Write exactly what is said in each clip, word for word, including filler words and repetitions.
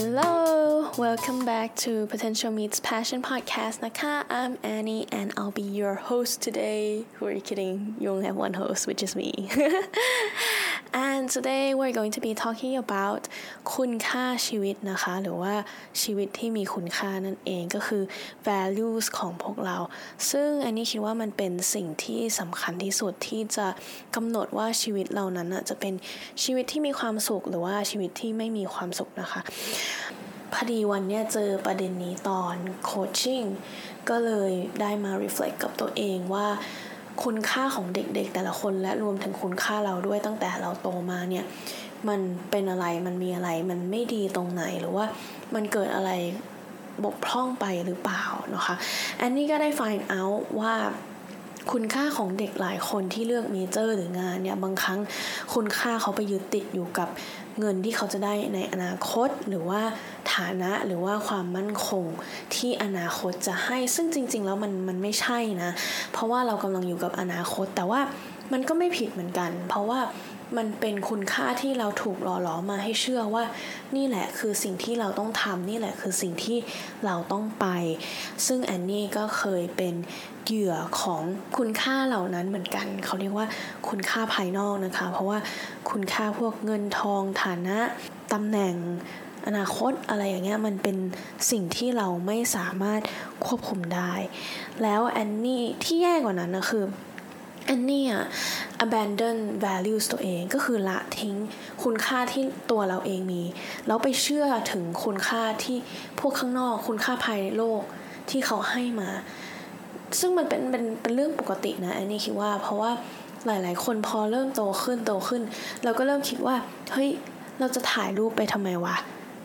Hello, welcome back to Potential Meets Passion podcast นะคะ I'm Annie and I'll be your host today. Who are you kidding? You only have one host, which is me. And today we're going to be talking about คุณค่าชีวิตนะคะหรือว่าชีวิตที่มีคุณค่านั่นเองก็คือ values ของพวกเราซึ่งอันนี้คิดว่ามันเป็นสิ่งที่สำคัญที่สุดที่จะกำหนดว่าชีวิตเรานั้นจะเป็นชีวิตที่มีความสุขหรือว่าชีวิตที่ไม่มีความสุขนะคะพอดีวันเนี้ยเจอประเด็นนี้ตอนโคชชิ่งก็เลยได้มา reflect กับตัวเองว่าคุณค่าของเด็กๆแต่ละคนและรวมถึงคุณค่าเราด้วยตั้งแต่เราโตมาเนี่ยมันเป็นอะไรมันมีอะไรมันไม่ดีตรงไหนหรือว่ามันเกิดอะไรบกพร่องไปหรือเปล่านะคะอันนี้ก็ได้ find out ว่าคุณค่าของเด็กหลายคนที่เลือกเมเจอร์หรืองานเนี่ยบางครั้งคุณค่าเขาไปยึดติดอยู่กับเงินที่เขาจะได้ในอนาคตหรือว่าฐานะหรือว่าความมั่นคงที่อนาคตจะให้ซึ่งจริงๆแล้วมันมันไม่ใช่นะเพราะว่าเรากำลังอยู่กับอนาคตแต่ว่ามันก็ไม่ผิดเหมือนกันเพราะว่ามันเป็นคุณค่าที่เราถูกหล่อหลอมมาให้เชื่อว่านี่แหละคือสิ่งที่เราต้องทำนี่แหละคือสิ่งที่เราต้องไปซึ่งแอนนี่ก็เคยเป็นเหยื่อของคุณค่าเหล่านั้นเหมือนกันเขาเรียกว่าคุณค่าภายนอกนะคะเพราะว่าคุณค่าพวกเงินทองฐานะตำแหน่งอนาคตอะไรอย่างเงี้ยมันเป็นสิ่งที่เราไม่สามารถควบคุมได้แล้วแอนนี่ที่แย่กว่านั้นนะคืออันนี้ abandon values ตัวเองก็คือละทิ้งคุณค่าที่ตัวเราเองมีแล้วไปเชื่อถึงคุณค่าที่พวกข้างนอกคุณค่าภายในโลกที่เขาให้มาซึ่งมันเป็นเป็นเป็นเรื่องปกตินะอันนี้คิดว่าเพราะว่าหลายๆคนพอเริ่มโตขึ้นโตขึ้นเราก็เริ่มคิดว่าเฮ้ยเราจะถ่ายรูปไปทำไมวะ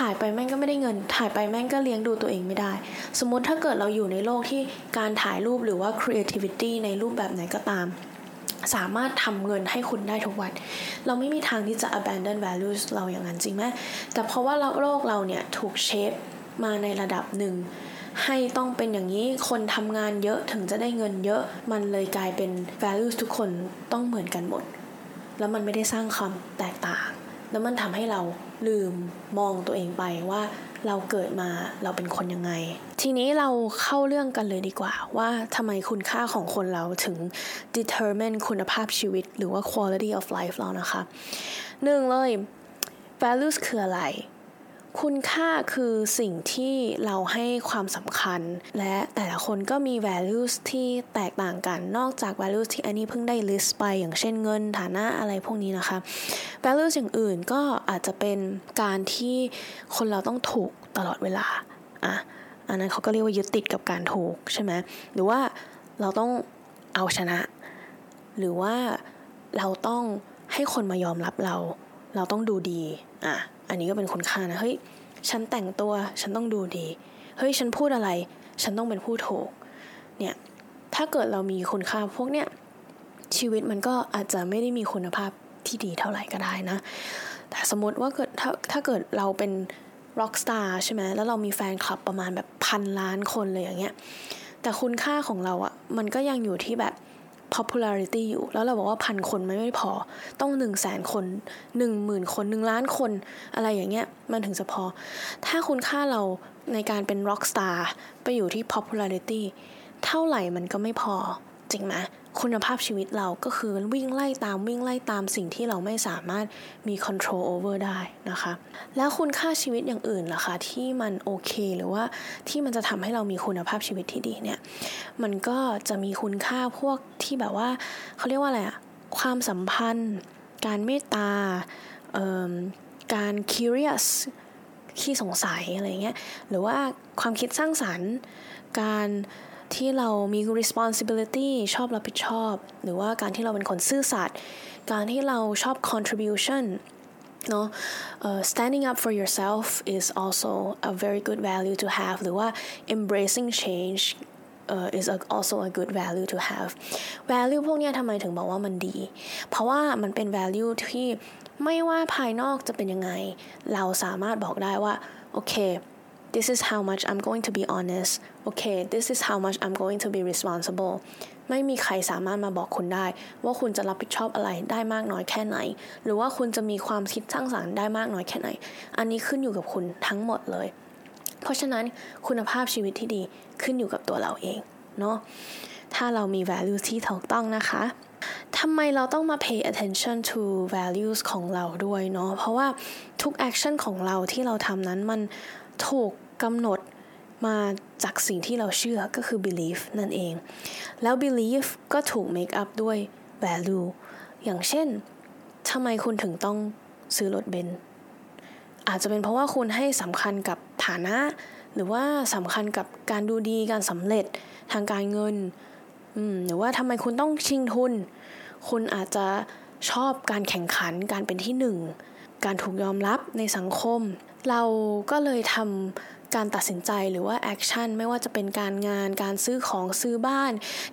ถ่ายไปแม่งก็ไม่ได้เงินถ่ายไปแม่งก็เลี้ยงดูตัวเองไม่ได้สมมติถ้าเกิดเราอยู่ในโลกที่การถ่ายรูปหรือว่า creativity ในรูปแบบไหนก็ตามสามารถทำเงินให้คุณได้ทุกวันเราไม่มีทางที่จะ abandon values เราอย่างนั้นจริงไหมแต่เพราะว่าเราโลกเราเนี่ยถูกเชฟมาในระดับหนึ่งให้ต้องเป็นอย่างนี้คนทำงานเยอะถึงจะได้เงินเยอะมันเลยกลายเป็น values ทุกคนต้องเหมือนกันหมดแล้วมันไม่ได้สร้างความแตกต่างแล้วมันทำให้เราลืมมองตัวเองไปว่าเราเกิดมาเราเป็นคนยังไงทีนี้เราเข้าเรื่องกันเลยดีกว่าว่าทำไมคุณค่าของคนเราถึง determine คุณภาพชีวิตหรือว่า quality of life เรานะคะหนึ่งเลย values คืออะไรคุณค่าคือสิ่งที่เราให้ความสำคัญและแต่ละคนก็มี values ที่แตกต่างกันนอกจาก values ที่อันนี้เพิ่งได้ list ไปอย่างเช่นเงินฐานะอะไรพวกนี้นะคะ values อย่างอื่นก็อาจจะเป็นการที่คนเราต้องถูกตลอดเวลาอ่ะอันนั้นเขาก็เรียกว่ายึดติดกับการถูกใช่ไหมหรือว่าเราต้องเอาชนะหรือว่าเราต้องให้คนมายอมรับเราเราต้องดูดีอ่ะอันนี้ก็เป็นคุณค่านะเฮ้ยฉันแต่งตัวฉันต้องดูดีเฮ้ยฉันพูดอะไรฉันต้องเป็นผู้ถูกเนี่ยถ้าเกิดเรามีคุณค่าพวกเนี้ยชีวิตมันก็อาจจะไม่ได้มีคุณภาพที่ดีเท่าไหร่ก็ได้นะแต่สมมติว่าเกิดถ้าถ้าเกิดเราเป็นร็อกสตาร์ใช่ไหมแล้วเรามีแฟนคลับประมาณแบบพันล้านคนเลยอย่างเงี้ยแต่คุณค่าของเราอ่ะมันก็ยังอยู่ที่แบบ popularity อยู่แล้วเราบอกว่าพันคนมันไม่พอต้องหนึ่งแสนคนหนึ่งหมื่นคนหนึ่งล้านคนอะไรอย่างเงี้ยมันถึงจะพอถ้าคุณค่าเราในการเป็นร็อกสตาร์ไปอยู่ที่ popularity เท่าไหร่มันก็ไม่พอจริงไหมคุณภาพชีวิตเราก็คือวิ่งไล่ตามวิ่งไล่ตามสิ่งที่เราไม่สามารถมี control over ได้นะคะแล้วคุณค่าชีวิตอย่างอื่นล่ะคะที่มันโอเคหรือว่าที่มันจะทำให้เรามีคุณภาพชีวิตที่ดีเนี่ยมันก็จะมีคุณค่าพวกที่แบบว่าเขาเรียกว่าอะไรอะความสัมพันธ์การเมตตาเอ่อการ curious ขี้สงสัยอะไรเงี้ยหรือว่าความคิดสร้างสรรค์การที่เรามี responsibility ชอบรับผิดชอบหรือว่าการที่เราเป็นคนซื่อสัตย์การที่เราชอบ contribution เนาะ uh, standing up for yourself is also a very good value to have หรือว่า embracing change uh, is also a good value to have value พวกเนี้ยทำไมถึงบอกว่ามันดีเพราะว่ามันเป็น value ที่ไม่ว่าภายนอกจะเป็นยังไงเราสามารถบอกได้ว่าโอเคThis is how much I'm going to be honest. Okay, this is how much I'm going to be responsible. ไม่มีใครสามารถมาบอกคุณได้ว่าคุณจะรับผิดชอบอะไรได้มากน้อยแค่ไหนหรือว่าคุณจะมีความคิดสร้างสรรค์ได้มากน้อยแค่ไหนอันนี้ขึ้นอยู่กับคุณทั้งหมดเลยเพราะฉะนั้นคุณภาพชีวิตที่ดีขึ้นอยู่กับตัวเราเองเนาะถ้าเรามี value ที่ถูกต้องนะคะทำไมเราต้องมา pay attention to values ของเราด้วยเนาะเพราะว่าทุก action ของเราที่เราทำนั้นมันถูกกำหนดมาจากสิ่งที่เราเชื่อก็คือ belief นั่นเองแล้ว belief ก็ถูก make up ด้วย value อย่างเช่นทำไมคุณถึงต้องซื้อรถเบนซ์อาจจะเป็นเพราะว่าคุณให้สำคัญกับฐานะหรือว่าสำคัญกับการดูดีการสำเร็จทางการเงินหรือว่าทำไมคุณต้องชิงทุนคุณอาจจะชอบการแข่งขันการเป็นที่หนึ่งการถูกยอมรับในสังคมเราก็เลยทำการตัดสินใจหรือว่าแอคชั่นไม่ว่าจะเป็นการงานการซื้อของซื้อบ้าน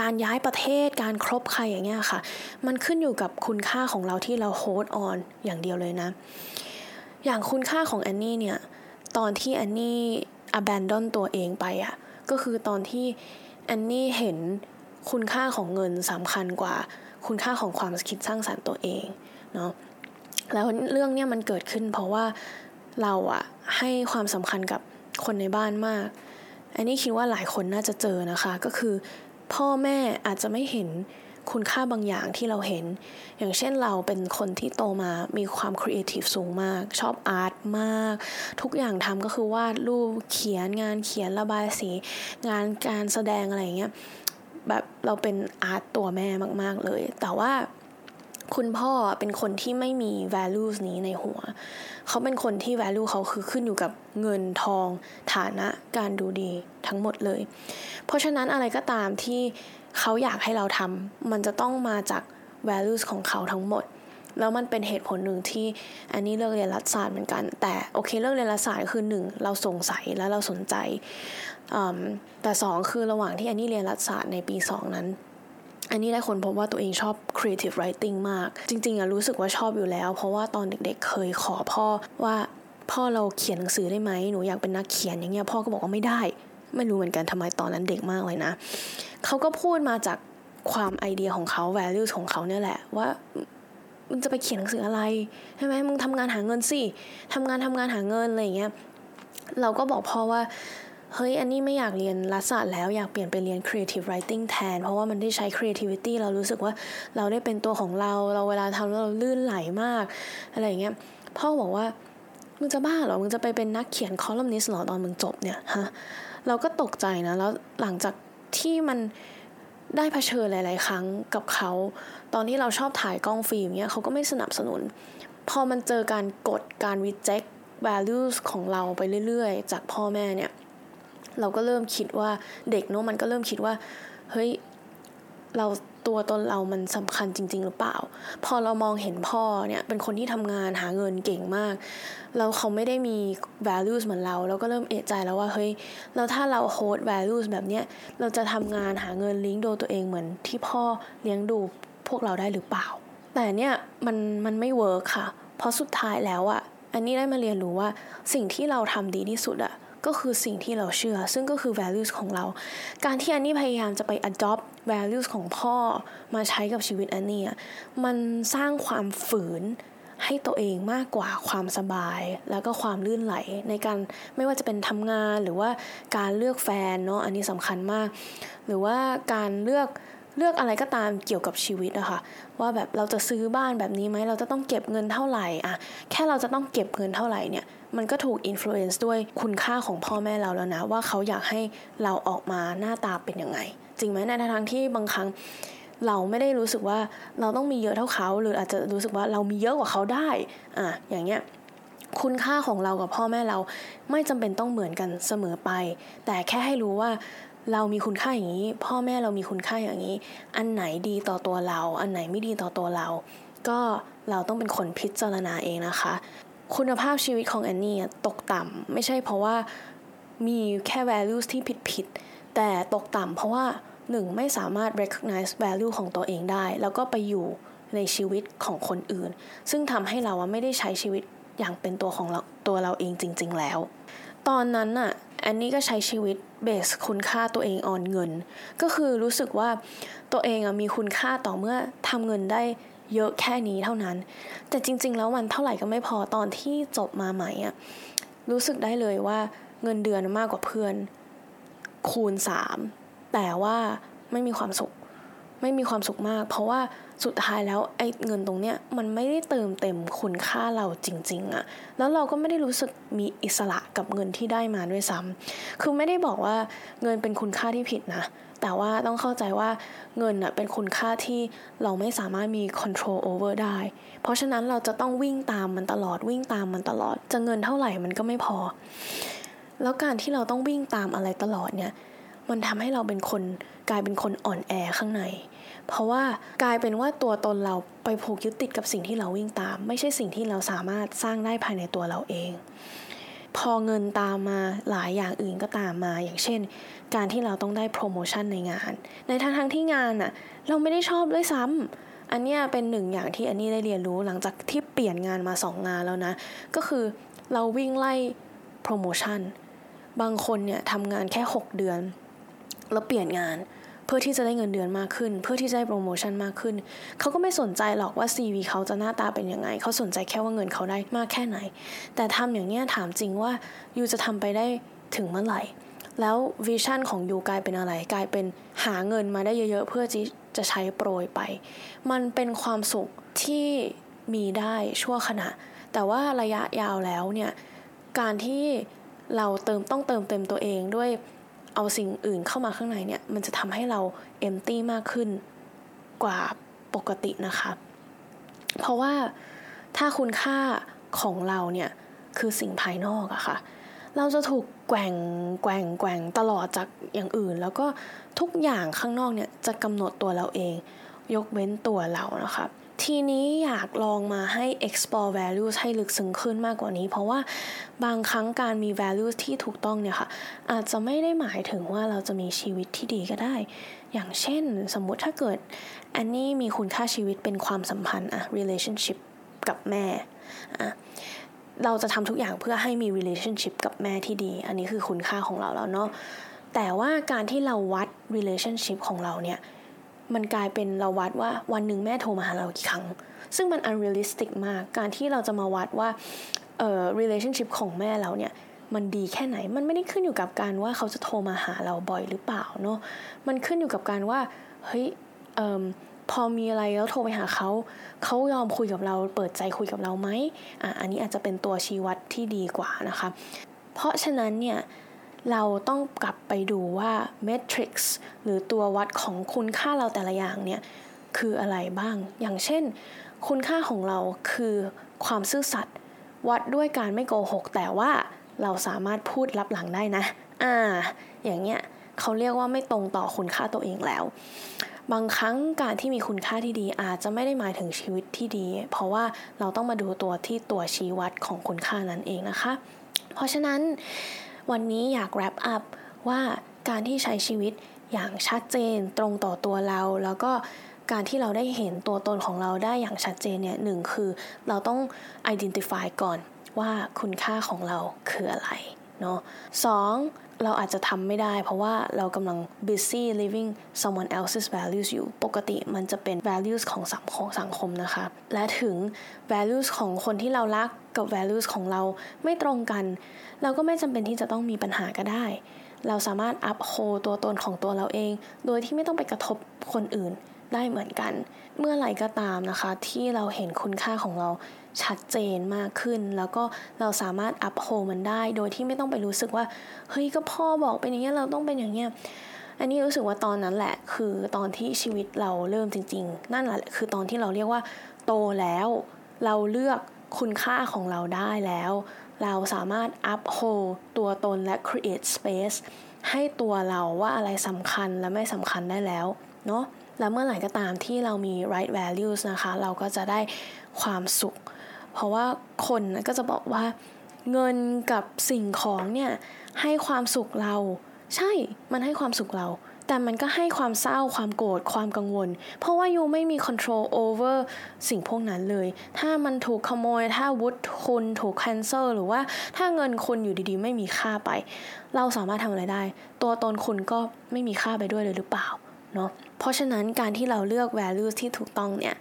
การย้ายประเทศการครบใครอย่างเงี้ยค่ะมันขึ้นอยู่กับคุณค่าของเราที่เราโฮลด์ออนอย่างเดียวเลยนะอย่างคุณค่าของแอนนี่เนี่ยตอนที่แอนนี่ abandon ตัวเองไปอะก็คือตอนที่แอนนี่เห็นคุณค่าของเงินสำคัญกว่าคุณค่าของความคิดสร้างสรรค์ตัวเองเนาะแล้วเรื่องเนี้ยมันเกิดขึ้นเพราะว่าเราอะให้ความสำคัญกับคนในบ้านมากอันนี้คิดว่าหลายคนน่าจะเจอนะคะก็คือพ่อแม่อาจจะไม่เห็นคุณค่าบางอย่างที่เราเห็นอย่างเช่นเราเป็นคนที่โตมามีความครีเอทีฟสูงมากชอบอาร์ตมากทุกอย่างทำก็คือวาดรูปเขียนงานเขียนระบายสีงานการแสดงอะไรอย่างเงี้ยแบบเราเป็นอาร์ตตัวแม่มากๆเลยแต่ว่าคุณพ่อเป็นคนที่ไม่มี values นี้ในหัวเขาเป็นคนที่ value เขาคือขึ้นอยู่กับเงินทองฐานะการดูดีทั้งหมดเลยเพราะฉะนั้นอะไรก็ตามที่เขาอยากให้เราทำมันจะต้องมาจาก values ของเขาทั้งหมดแล้วมันเป็นเหตุผลหนึ่งที่อันนี้เลือกเรียนรัฐศาสตร์เหมือนกันแต่โอเคเลือกเรียนรัฐศาสตร์คือหนึ่งเราสงสัยและเราสนใจแต่สองคือระหว่างที่อันนี้เรียนรัฐศาสตร์ในปีสองนั้นอันนี้ได้คนพบว่าตัวเองชอบ creative writing มากจริงๆอะรู้สึกว่าชอบอยู่แล้วเพราะว่าตอนเด็กๆ เ, เคยขอพ่อว่าพ่อเราเขียนหนังสือได้ไหมหนูอยากเป็นนักเขียนอย่างเงี้ยพ่อก็บอกว่าไม่ได้ไม่รู้เหมือนกันทำไมตอนนั้นเด็กมากเลยนะเขาก็พูดมาจากความไอเดียของเขา values ของเขาเนี่ยแหละว่ามึงจะไปเขียนหนังสืออะไรใช่ไหมมึงทำงานหาเงินสิทำงานทำงานหาเงินอะไรอย่างเงี้ยเราก็บอกพ่อว่าเฮ้ยอันนี้ไม่อยากเรียนรัฐศาสตร์แล้วอยากเปลี่ยนไปเรียน creative writing แทนเพราะว่ามันได้ใช้ creativity เรารู้สึกว่าเราได้เป็นตัวของเราเราเวลาทำแล้วเราลื่นไหลมากอะไรอย่างเงี้ยพ่อบอกว่ามึงจะบ้าเหรอมึงจะไปเป็นนักเขียน columnist เหรอตอนมึงจบเนี่ยฮะเราก็ตกใจนะแล้วหลังจากที่มันได้เผชิญหลายๆครั้งกับเขาตอนที่เราชอบถ่ายกล้องฟิล์มเนี่ยเขาก็ไม่สนับสนุนพอมันเจอการกดการ reject values ของเราไปเรื่อยๆจากพ่อแม่เนี่ยเราก็เริ่มคิดว่าเด็กเนาะมันก็เริ่มคิดว่าเฮ้ยเราตัวตนเรามันสำคัญจริงๆหรือเปล่าพอเรามองเห็นพ่อเนี่ยเป็นคนที่ทำงานหาเงินเก่งมากเราเขาไม่ได้มี values เหมือนเราเราก็เริ่มเอะใจแล้วว่าเฮ้ยเราถ้าเรา hold values แบบเนี้ยเราจะทำงานหาเงินเลี้ยงดูตัวเองเหมือนที่พ่อเลี้ยงดูพวกเราได้หรือเปล่าแต่เนี่ยมันมันไม่ work ค่ะเพราะสุดท้ายแล้วอ่ะอันนี้ได้มาเรียนรู้ว่าสิ่งที่เราทำดีที่สุดอ่ะก็คือสิ่งที่เราเชื่อซึ่งก็คือ values ของเราการที่อันนี่พยายามจะไป adopt values ของพ่อมาใช้กับชีวิตอันนี่มันสร้างความฝืนให้ตัวเองมากกว่าความสบายแล้วก็ความลื่นไหลในการไม่ว่าจะเป็นทำงานหรือว่าการเลือกแฟนเนาะอันนี้สำคัญมากหรือว่าการเลือกเลือกอะไรก็ตามเกี่ยวกับชีวิตอะค่ะว่าแบบเราจะซื้อบ้านแบบนี้ไหมเราจะต้องเก็บเงินเท่าไหร่อะแค่เราจะต้องเก็บเงินเท่าไหร่เนี่ยมันก็ถูกอิมโฟเรนซ์ด้วยคุณค่าของพ่อแม่เราแล้วนะว่าเขาอยากให้เราออกมาหน้าตาเป็นยังไงจริงไหมในทางที่บางครั้งเราไม่ได้รู้สึกว่าเราต้องมีเยอะเท่าเขาหรืออาจจะรู้สึกว่าเรามีเยอะกว่าเขาได้อ่ะอย่างเงี้ยคุณค่าของเรากับพ่อแม่เราไม่จำเป็นต้องเหมือนกันเสมอไปแต่แค่ให้รู้ว่าเรามีคุณค่าอย่างนี้พ่อแม่เรามีคุณค่าอย่างนี้อันไหนดีต่อตัวเราอันไหนไม่ดีต่อตัวเราก็เราต้องเป็นคนพิจารณาเองนะคะคุณภาพชีวิตของแอนนี่ตกต่ำไม่ใช่เพราะว่ามีแค่ values ที่ผิดๆแต่ตกต่ำเพราะว่าหนึ่งไม่สามารถ recognize value ของตัวเองได้แล้วก็ไปอยู่ในชีวิตของคนอื่นซึ่งทำให้เราไม่ได้ใช้ชีวิตอย่างเป็นตัวของเราตัวเราเองจริงๆแล้วตอนนั้นน่ะ แอนนี่ก็ใช้ชีวิตเบสคุณค่าตัวเองออนเงินก็คือรู้สึกว่าตัวเองมีคุณค่าต่อเมื่อทำเงินได้เยอะแค่นี้เท่านั้นแต่จริงๆแล้วมันเท่าไหร่ก็ไม่พอตอนที่จบมาใหม่อ่ะรู้สึกได้เลยว่าเงินเดือนมากกว่าเพื่อนคูณสามแต่ว่าไม่มีความสุขไม่มีความสุขมากเพราะว่าสุดท้ายแล้วไอ้เงินตรงเนี้ยมันไม่ได้เติมเต็มคุณค่าเราจริงๆอะแล้วเราก็ไม่ได้รู้สึกมีอิสระกับเงินที่ได้มาด้วยซ้ำคือไม่ได้บอกว่าเงินเป็นคุณค่าที่ผิดนะแต่ว่าต้องเข้าใจว่าเงินอะเป็นคุณค่าที่เราไม่สามารถมี control over ได้เพราะฉะนั้นเราจะต้องวิ่งตามมันตลอดวิ่งตามมันตลอดจะเงินเท่าไหร่มันก็ไม่พอแล้วการที่เราต้องวิ่งตามอะไรตลอดเนี่ยมันทำให้เราเป็นคนกลายเป็นคนอ่อนแอข้างในเพราะว่ากลายเป็นว่าตัวตนเราไปผูกยึดติดกับสิ่งที่เราวิ่งตามไม่ใช่สิ่งที่เราสามารถสร้างได้ภายในตัวเราเองพอเงินตามมาหลายอย่างอื่นก็ตามมาอย่างเช่นการที่เราต้องได้โปรโมชั่นในงานในทางทางที่งานน่ะเราไม่ได้ชอบด้วยซ้ำอันเนี้ยเป็นหนึ่งอย่างที่อันนี้ได้เรียนรู้หลังจากที่เปลี่ยนงานมาสองงานแล้วนะก็คือเราวิ่งไล่โปรโมชั่นบางคนเนี่ยทำงานแค่หกเดือนแล้วเปลี่ยนงานเพื่อที่จะได้เงินเดือนมากขึ้นเพื่อที่จะได้โปรโมชั่นมากขึ้นเขาก็ไม่สนใจหรอกว่า ซี วี เขาจะหน้าตาเป็นยังไงเขาสนใจแค่ว่าเงินเขาได้มากแค่ไหนแต่ทำอย่างเนี้ยถามจริงว่ายูจะทำไปได้ถึงเมื่อไหร่แล้ววิชั่นของยูกลายเป็นอะไรกลายเป็นหาเงินมาได้เยอะๆเพื่อที่จะใช้โปรยไปมันเป็นความสุขที่มีได้ชั่วขณะแต่ว่าระยะยาวแล้วเนี่ยการที่เราเติมต้องเติมเต็มตัวเองด้วยเอาสิ่งอื่นเข้ามาข้างในเนี่ยมันจะทำให้เรา empty มากขึ้นกว่าปกตินะคะเพราะว่าถ้าคุณค่าของเราเนี่ยคือสิ่งภายนอกอะค่ะเราจะถูกแกว่งแกว่งแกว่งตลอดจากอย่างอื่นแล้วก็ทุกอย่างข้างนอกเนี่ยจะกำหนดตัวเราเองยกเว้นตัวเรานะคะทีนี้อยากลองมาให้ explore values ให้ลึกซึ้งขึ้นมากกว่านี้เพราะว่าบางครั้งการมี values ที่ถูกต้องเนี่ยค่ะอาจจะไม่ได้หมายถึงว่าเราจะมีชีวิตที่ดีก็ได้อย่างเช่นสมมุติถ้าเกิดอันนี้มีคุณค่าชีวิตเป็นความสัมพันธ์อะ relationship กับแม่อะเราจะทำทุกอย่างเพื่อให้มี relationship กับแม่ที่ดีอันนี้คือคุณค่าของเราแล้วเนาะแต่ว่าการที่เราวัด relationship ของเราเนี่ยมันกลายเป็นเราวัดว่าวันหนึ่งแม่โทรมาหาเรากี่ครั้งซึ่งมัน unrealistic มากการที่เราจะมาวัดว่าเอ่อ relationship ของแม่เราเนี่ยมันดีแค่ไหนมันไม่ได้ขึ้นอยู่กับการว่าเขาจะโทรมาหาเราบ่อยหรือเปล่าเนาะมันขึ้นอยู่กับการว่าเฮ้ยเอ่อพอมีอะไรแล้วโทรไปหาเขาเขายอมคุยกับเราเปิดใจคุยกับเราไหมอ่ะอันนี้อาจจะเป็นตัวชี้วัดที่ดีกว่านะคะเพราะฉะนั้นเนี่ยเราต้องกลับไปดูว่าเมทริกซ์หรือตัววัดของคุณค่าเราแต่ละอย่างเนี่ยคืออะไรบ้างอย่างเช่นคุณค่าของเราคือความซื่อสัตย์วัดด้วยการไม่โกหกแต่ว่าเราสามารถพูดลับหลังได้นะอ่าอย่างเงี้ยเขาเรียกว่าไม่ตรงต่อคุณค่าตัวเองแล้วบางครั้งการที่มีคุณค่าที่ดีอาจจะไม่ได้หมายถึงชีวิตที่ดีเพราะว่าเราต้องมาดูตัวที่ตัวชี้วัดของคุณค่านั้นเองนะคะเพราะฉะนั้นวันนี้อยาก wrap up ว่าการที่ใช้ชีวิตอย่างชัดเจนตรงต่อตัวเราแล้วก็การที่เราได้เห็นตัวตนของเราได้อย่างชัดเจนเนี่ยหนึ่งคือเราต้อง identify ก่อนว่าคุณค่าของเราคืออะไรเนาะสองเราอาจจะทำไม่ได้เพราะว่าเรากำลัง busy living someone else's values อยู่ปกติมันจะเป็น values ของสังคมสังคมนะคะและถึง values ของคนที่เรารักกับ values ของเราไม่ตรงกันเราก็ไม่จำเป็นที่จะต้องมีปัญหาก็ได้เราสามารถ uphold ตัวตนของตัวเราเองโดยที่ไม่ต้องไปกระทบคนอื่นได้เหมือนกันเมื่อไหร่ก็ตามนะคะที่เราเห็นคุณค่าของเราชัดเจนมากขึ้นแล้วก็เราสามารถอัพโฮมันได้โดยที่ไม่ต้องไปรู้สึกว่าเฮ้ยก็พ่อบอกเป็นอย่างเงี้ยเราต้องเป็นอย่างเงี้ยอันนี้รู้สึกว่าตอนนั้นแหละคือตอนที่ชีวิตเราเริ่มจริงๆนั่นแหละคือตอนที่เราเรียกว่าโตแล้วเราเลือกคุณค่าของเราได้แล้วเราสามารถอัพโฮตัวตนและ create space ให้ตัวเราว่าอะไรสำคัญและไม่สำคัญได้แล้วเนาะและเมื่อไหร่ก็ตามที่เรามี right values นะคะเราก็จะได้ความสุขเพราะว่าคนก็จะบอกว่าเงินกับสิ่งของเนี่ยให้ความสุขเราใช่มันให้ความสุขเรา แต่มันก็ให้ความเศร้าความโกรธความกังวลเพราะว่ายูไม่มี control over สิ่งพวกนั้นเลยถ้ามันถูกขโมยถ้าวุฒิคุณถูก cancel หรือว่าถ้าเงินคุณอยู่ดีๆไม่มีค่าไปเราสามารถทำอะไรได้ตัวตนคุณก็ไม่มีค่าไปด้วยเลยหรือเปล่าเนาะเพราะฉะนั้นการที่เราเลือก values ที่ถูกต้องเนี่ย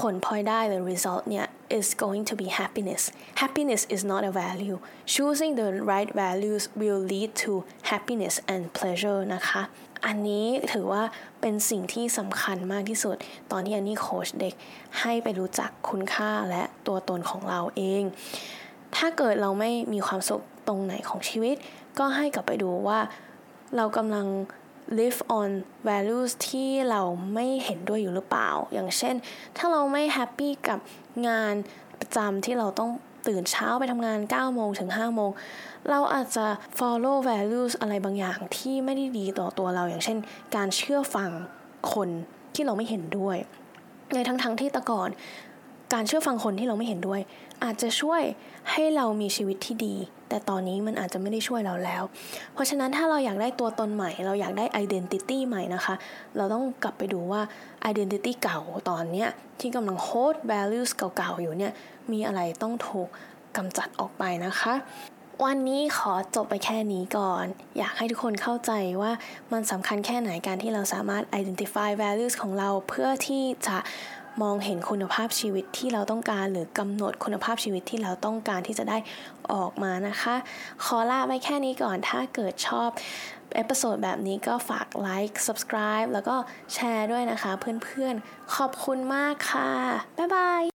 ผลพลอยได้ the result เนี่ย is going to be happiness happiness is not a value choosing the right values will lead to happiness and pleasure นะคะอันนี้ถือว่าเป็นสิ่งที่สำคัญมากที่สุดตอนที่อันนี้โค้ชเด็กให้ไปรู้จักคุณค่าและตัวตนของเราเองถ้าเกิดเราไม่มีความสุขตรงไหนของชีวิตก็ให้กลับไปดูว่าเรากำลังlive on values ที่เราไม่เห็นด้วยอยู่หรือเปล่าอย่างเช่นถ้าเราไม่แฮปปี้กับงานประจำที่เราต้องตื่นเช้าไปทำงาน เก้าโมง ถึง ห้าโมงเราอาจจะ follow values อะไรบางอย่างที่ไม่ได้ดีต่อตัวเราอย่างเช่นการเชื่อฟังคนที่เราไม่เห็นด้วยในทั้งๆที่แต่ก่อนการเชื่อฟังคนที่เราไม่เห็นด้วยอาจจะช่วยให้เรามีชีวิตที่ดีแต่ตอนนี้มันอาจจะไม่ได้ช่วยเราแล้วเพราะฉะนั้นถ้าเราอยากได้ตัวตนใหม่เราอยากได้ identity ใหม่นะคะเราต้องกลับไปดูว่า identity เก่าตอนเนี้ยที่กำลัง hold values เก่าๆอยู่เนี่ยมีอะไรต้องถูกกำจัดออกไปนะคะวันนี้ขอจบไปแค่นี้ก่อนอยากให้ทุกคนเข้าใจว่ามันสำคัญแค่ไหนการที่เราสามารถ identify values ของเราเพื่อที่จะมองเห็นคุณภาพชีวิตที่เราต้องการหรือกำหนดคุณภาพชีวิตที่เราต้องการที่จะได้ออกมานะคะขอลาไปแค่นี้ก่อนถ้าเกิดชอบเอพิโซดแบบนี้ก็ฝากไลค์ subscribe แล้วก็แชร์ด้วยนะคะเพื่อนๆขอบคุณมากค่ะบ๊ายบาย